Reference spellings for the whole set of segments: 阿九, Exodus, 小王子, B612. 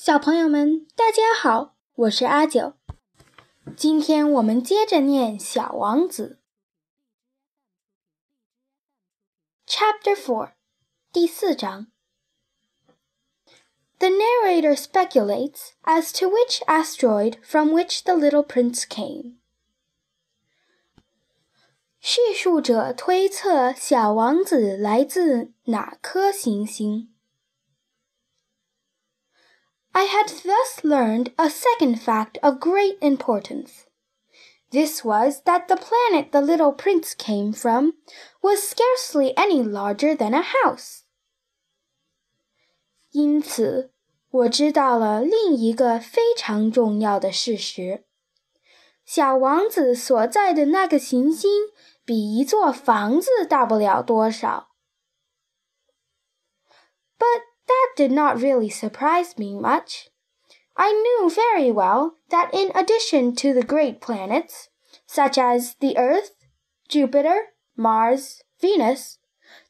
小朋友们，大家好，我是阿九。今天我们接着念《小王子》Chapter 4， 第四章。The narrator speculates as to which asteroid from which the little prince came. 叙述者推测小王子来自哪颗行星。I had thus learned a second fact of great importance. This was that the planet the little prince came from was scarcely any larger than a house. 因此，我知道了另一个非常重要的事实：小王子所在的那个行星比一座房子大不了多少。But that did not really surprise me much. I knew very well that in addition to the great planets, such as the Earth, Jupiter, Mars, Venus,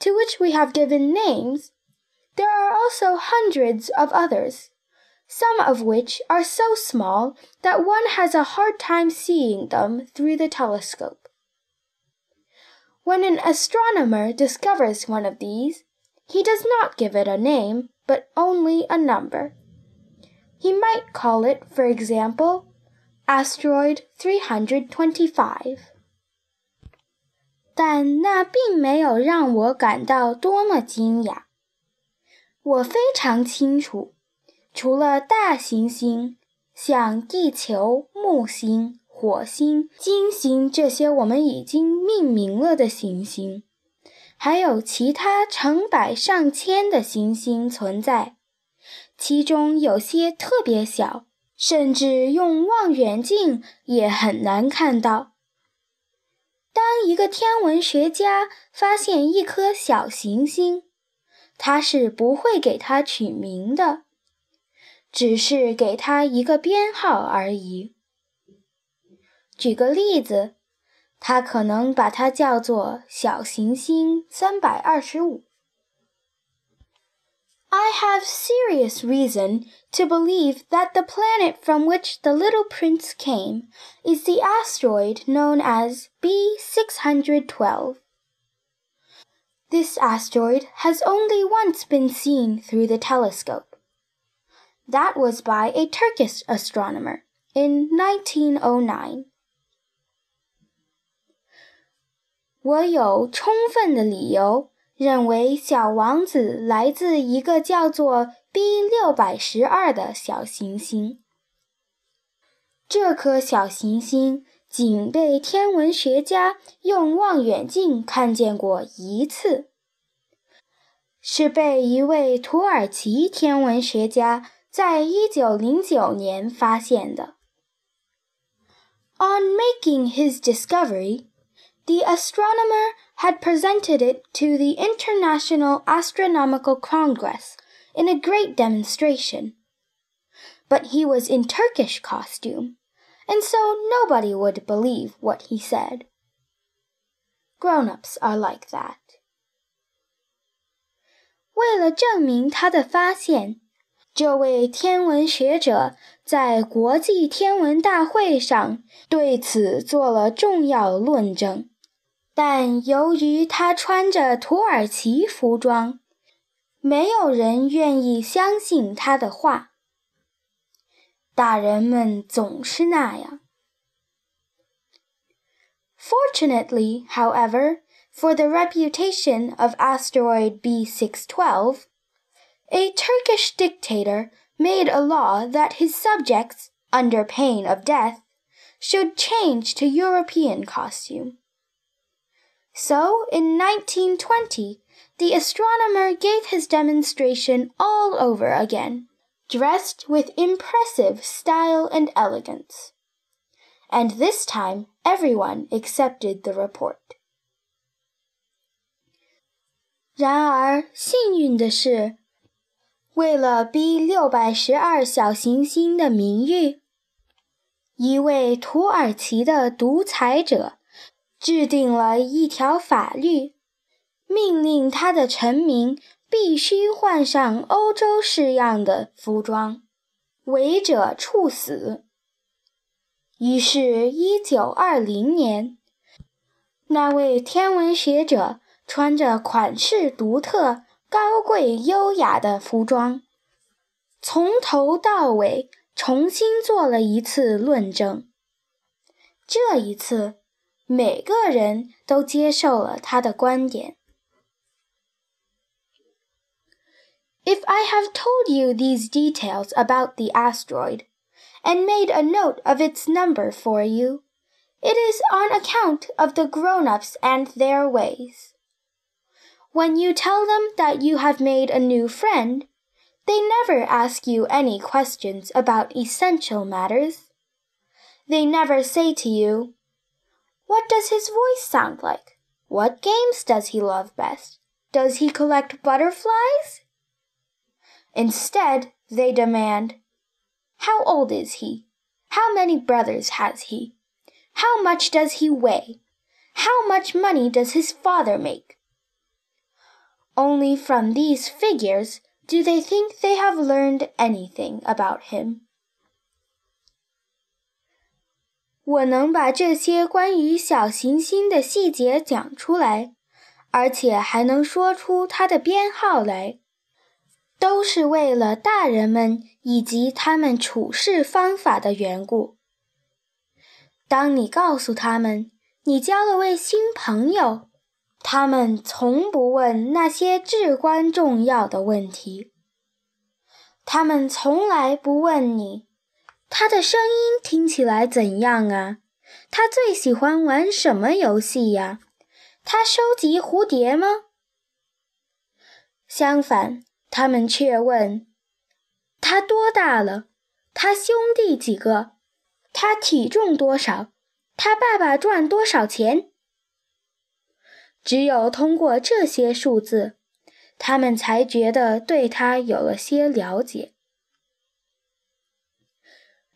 to which we have given names, there are also hundreds of others, some of which are so small that one has a hard time seeing them through the telescope. When an astronomer discovers one of these,He does not give it a name, but only a number. He might call it, for example, Asteroid 325. 但那并没有让我感到多么惊讶。我非常清楚，除了大行星，像地球、木星、火星、金星这些我们已经命名了的行星，还有其他成百上千的行星存在，其中有些特别小，甚至用望远镜也很难看到。当一个天文学家发现一颗小行星，他是不会给它取名的，只是给它一个编号而已。举个例子，他可能把它叫做小行星325。I have serious reason to believe that the planet from which the little prince came is the asteroid known as B612. This asteroid has only once been seen through the telescope. That was by a Turkish astronomer in 1909.我有充分的理由认为小王子来自一个叫做 B612 的小行星。这颗小行星仅被天文学家用望远镜看见过一次，是被一位土耳其天文学家在1909年发现的。On making his discovery,The astronomer had presented it to the International Astronomical Congress in a great demonstration. But he was in Turkish costume, and so nobody would believe what he said. Grown-ups are like that. 为了证明他的发现，这位天文学者在国际天文大会上对此做了重要论证。但由于他穿着土耳其服装，没有人愿意相信他的话。大人们总是那样。Fortunately, however, for the reputation of asteroid B612, a Turkish dictator made a law that his subjects, under pain of death, should change to European costume.So, in 1920, the astronomer gave his demonstration all over again, dressed with impressive style and elegance. And this time, everyone accepted the report. 然而，幸运的是，为了 B612 小行星的名誉，一位土耳其的独裁者制定了一条法律，命令他的臣民必须换上欧洲式样的服装。违者处死。于是1920年，那位天文学者穿着款式独特、高贵优雅的服装，从头到尾重新做了一次论证。这一次，每个人都接受了他的观点。If I have told you these details about the asteroid, and made a note of its number for you, it is on account of the grown-ups and their ways. When you tell them that you have made a new friend, they never ask you any questions about essential matters. They never say to you, "What does his voice sound like? What games does he love best? Does he collect butterflies?" Instead, they demand, "How old is he? How many brothers has he? How much does he weigh? How much money does his father make?" Only from these figures do they think they have learned anything about him. 我能把这些关于小行星的细节讲出来，而且还能说出它的编号来。都是为了大人们以及他们处事方法的缘故。当你告诉他们你交了位新朋友，他们从不问那些至关重要的问题。他们从来不问你，他的声音听起来怎样啊？他最喜欢玩什么游戏呀？他收集蝴蝶吗？相反，他们却问，他多大了？他兄弟几个？他体重多少？他爸爸赚多少钱？只有通过这些数字，他们才觉得对他有了些了解。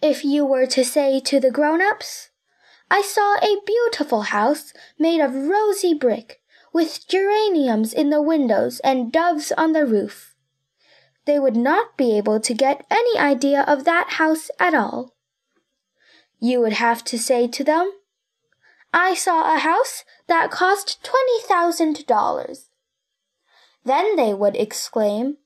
If you were to say to the grown-ups, "I saw a beautiful house made of rosy brick, with geraniums in the windows and doves on the roof," they would not be able to get any idea of that house at all. You would have to say to them, "I saw a house that cost $20,000. Then they would exclaim,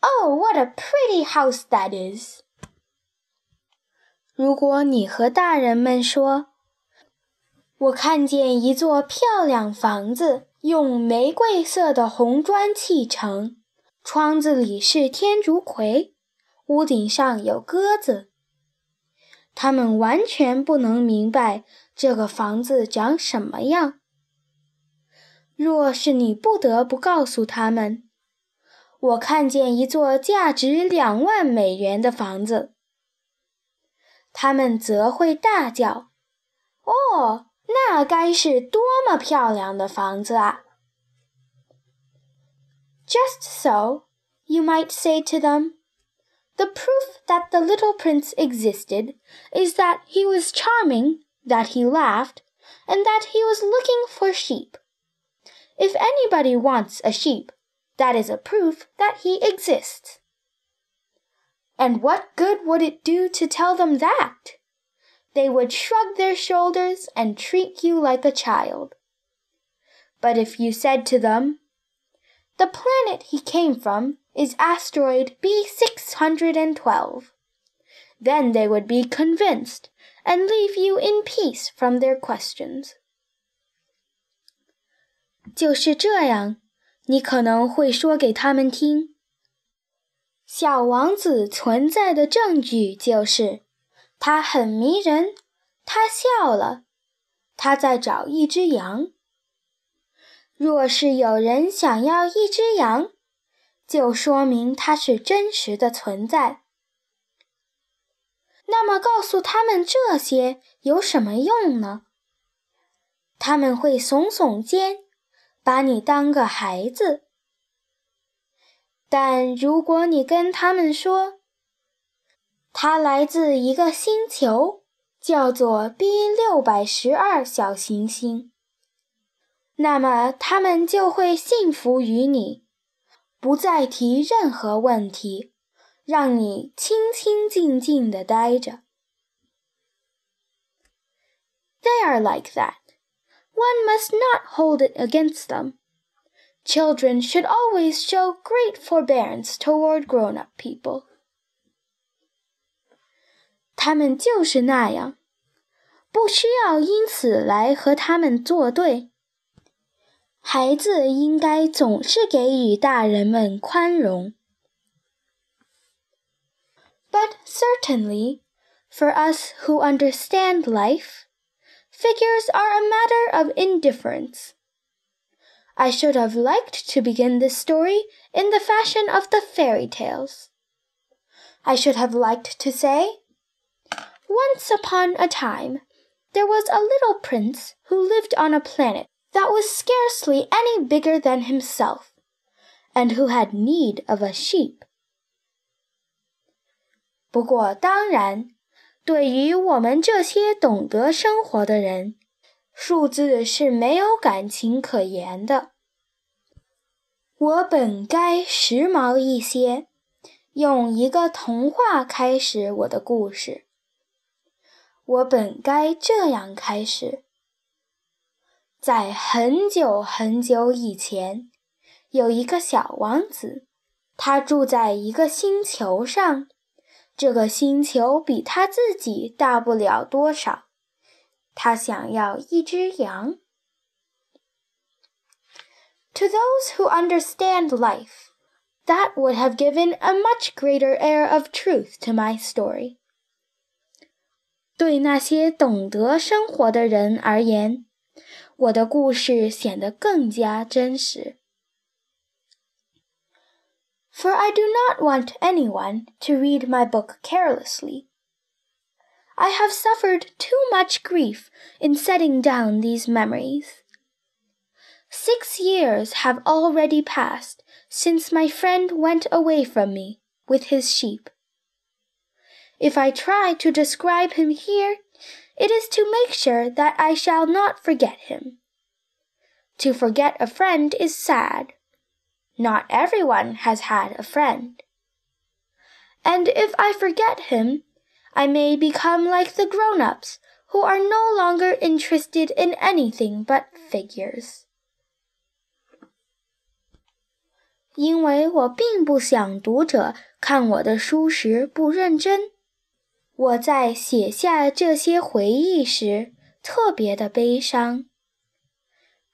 "Oh, what a pretty house that is." 如果你和大人们说，我看见一座漂亮房子用玫瑰色的红砖砌成，窗子里是天竺葵，屋顶上有鸽子。他们完全不能明白这个房子长什么样。若是你不得不告诉他们，我看见一座价值$20,000的房子，他们则会大叫，哦，那该是多么漂亮的房子啊！Just so, you might say to them, "The proof that the little prince existed is that he was charming, that he laughed, and that he was looking for sheep. If anybody wants a sheep, that is a proof that he exists." And what good would it do to tell them that? They would shrug their shoulders and treat you like a child. But if you said to them, "The planet he came from is asteroid B612. Then they would be convinced and leave you in peace from their questions. 就是这样，你可能会说给他们听，小王子存在的证据就是，他很迷人，他笑了，他在找一只羊。若是有人想要一只羊，就说明它是真实的存在。那么告诉他们这些有什么用呢？他们会耸耸肩，把你当个孩子。但如果你跟他们说，它来自一个星球，叫做 B612 小行星，那么他们就会信服于你，不再提任何问题，让你清清静静地待着。They are like that. One must not hold it against them. Children should always show great forbearance toward grown-up people. 他们就是那样，不需要因此来和他们作对。孩子应该总是给予大人们宽容。But certainly, for us who understand life, figures are a matter of indifference. I should have liked to begin this story in the fashion of the fairy tales. I should have liked to say, Once upon a time, there was a little prince who lived on a planet that was scarcely any bigger than himself, and who had need of a sheep. 不过当然，对于我们这些懂得生活的人，数字是没有感情可言的。我本该时髦一些，用一个童话开始我的故事。我本该这样开始。在很久很久以前，有一个小王子，他住在一个星球上，这个星球比他自己大不了多少。他想要一只羊。To those who understand life, that would have given a much greater air of truth to my story. 对那些懂得生活的人而言，我的故事显得更加真实。For I do not want anyone to read my book carelessly.I have suffered too much grief in setting down these memories. 6 years have already passed since my friend went away from me with his sheep. If I try to describe him here, it is to make sure that I shall not forget him. To forget a friend is sad. Not everyone has had a friend. And if I forget him,I may become like the grown-ups who are no longer interested in anything but figures. 因为我并不想读者看我的书时不认真，我在写下这些回忆时特别的悲伤。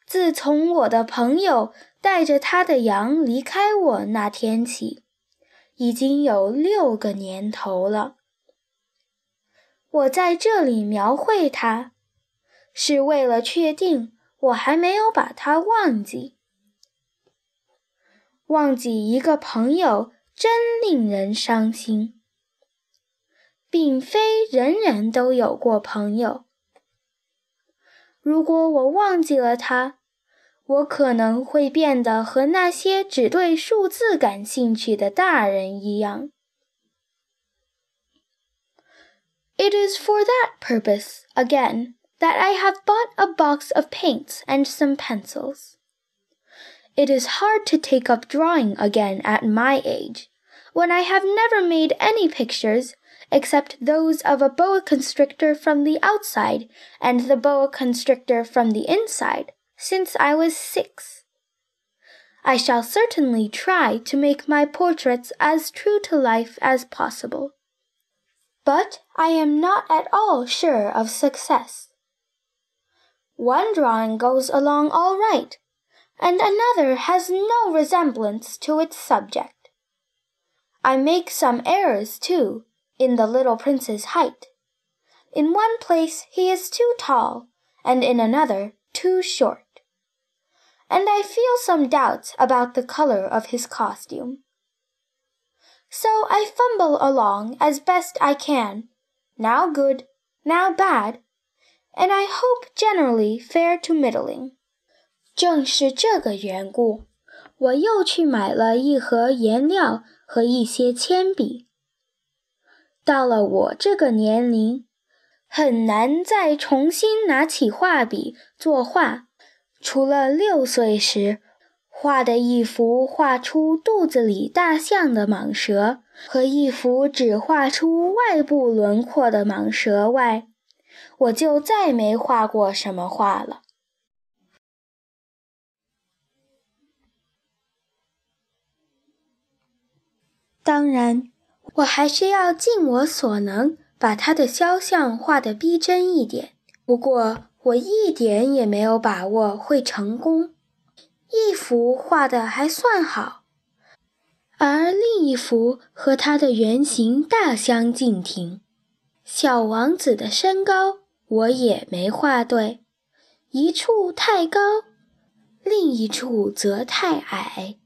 自从我的朋友带着他的羊离开我那天起，已经有6个年头了。我在这里描绘它，是为了确定我还没有把它忘记。忘记一个朋友真令人伤心，并非人人都有过朋友。如果我忘记了他，我可能会变得和那些只对数字感兴趣的大人一样。It is for that purpose, again, that I have bought a box of paints and some pencils. It is hard to take up drawing again at my age, when I have never made any pictures except those of a boa constrictor from the outside and the boa constrictor from the inside since I was 6. I shall certainly try to make my portraits as true to life as possible.But I am not at all sure of success. One drawing goes along all right, and another has no resemblance to its subject. I make some errors, too, in the little prince's height. In one place he is too tall, and in another too short. And I feel some doubts about the color of his costume.So I fumble along as best I can, now good, now bad, and I hope generally fair to middling. 正是这个缘故，我又去买了一盒颜料和一些铅笔。到了我这个年龄，很难再重新拿起画笔作画，除了6岁时画的一幅画出肚子里大象的蟒蛇和一幅只画出外部轮廓的蟒蛇外，我就再没画过什么画了。当然，我还是要尽我所能把他的肖像画得逼真一点，不过我一点也没有把握会成功。一幅画得还算好，而另一幅和它的原型大相径庭。小王子的身高我也没画对，一处太高，另一处则太矮。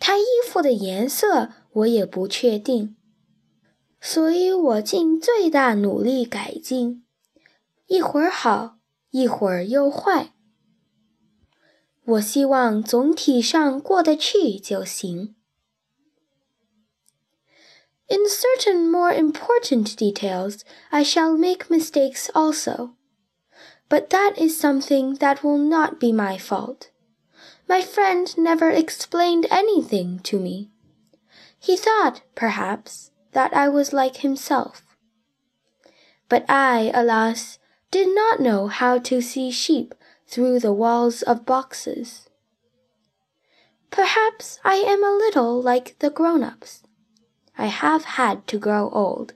他衣服的颜色我也不确定，所以我尽最大努力改进，一会儿好，一会儿又坏。我希望总体上过得去就行。In certain more important details, I shall make mistakes also. But that is something that will not be my fault. My friend never explained anything to me. He thought, perhaps, that I was like himself. But I, alas, did not know how to see sheep through the walls of boxes. Perhaps I am a little like the grown-ups. I have had to grow old.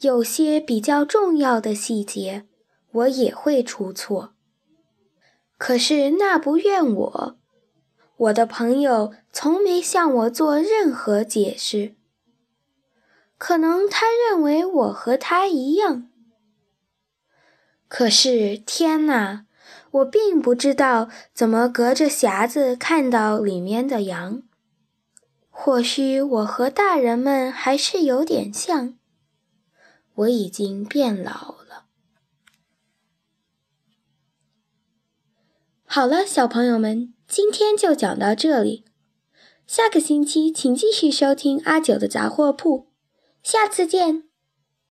有些比较重要的细节，我也会出错。可是那不怨我，我的朋友从没向我做任何解释。可能他认为我和他一样。可是，天哪，我并不知道怎么隔着匣子看到里面的羊。或许我和大人们还是有点像。我已经变老了。好了，小朋友们，今天就讲到这里。下个星期请继续收听阿九的杂货铺。下次见。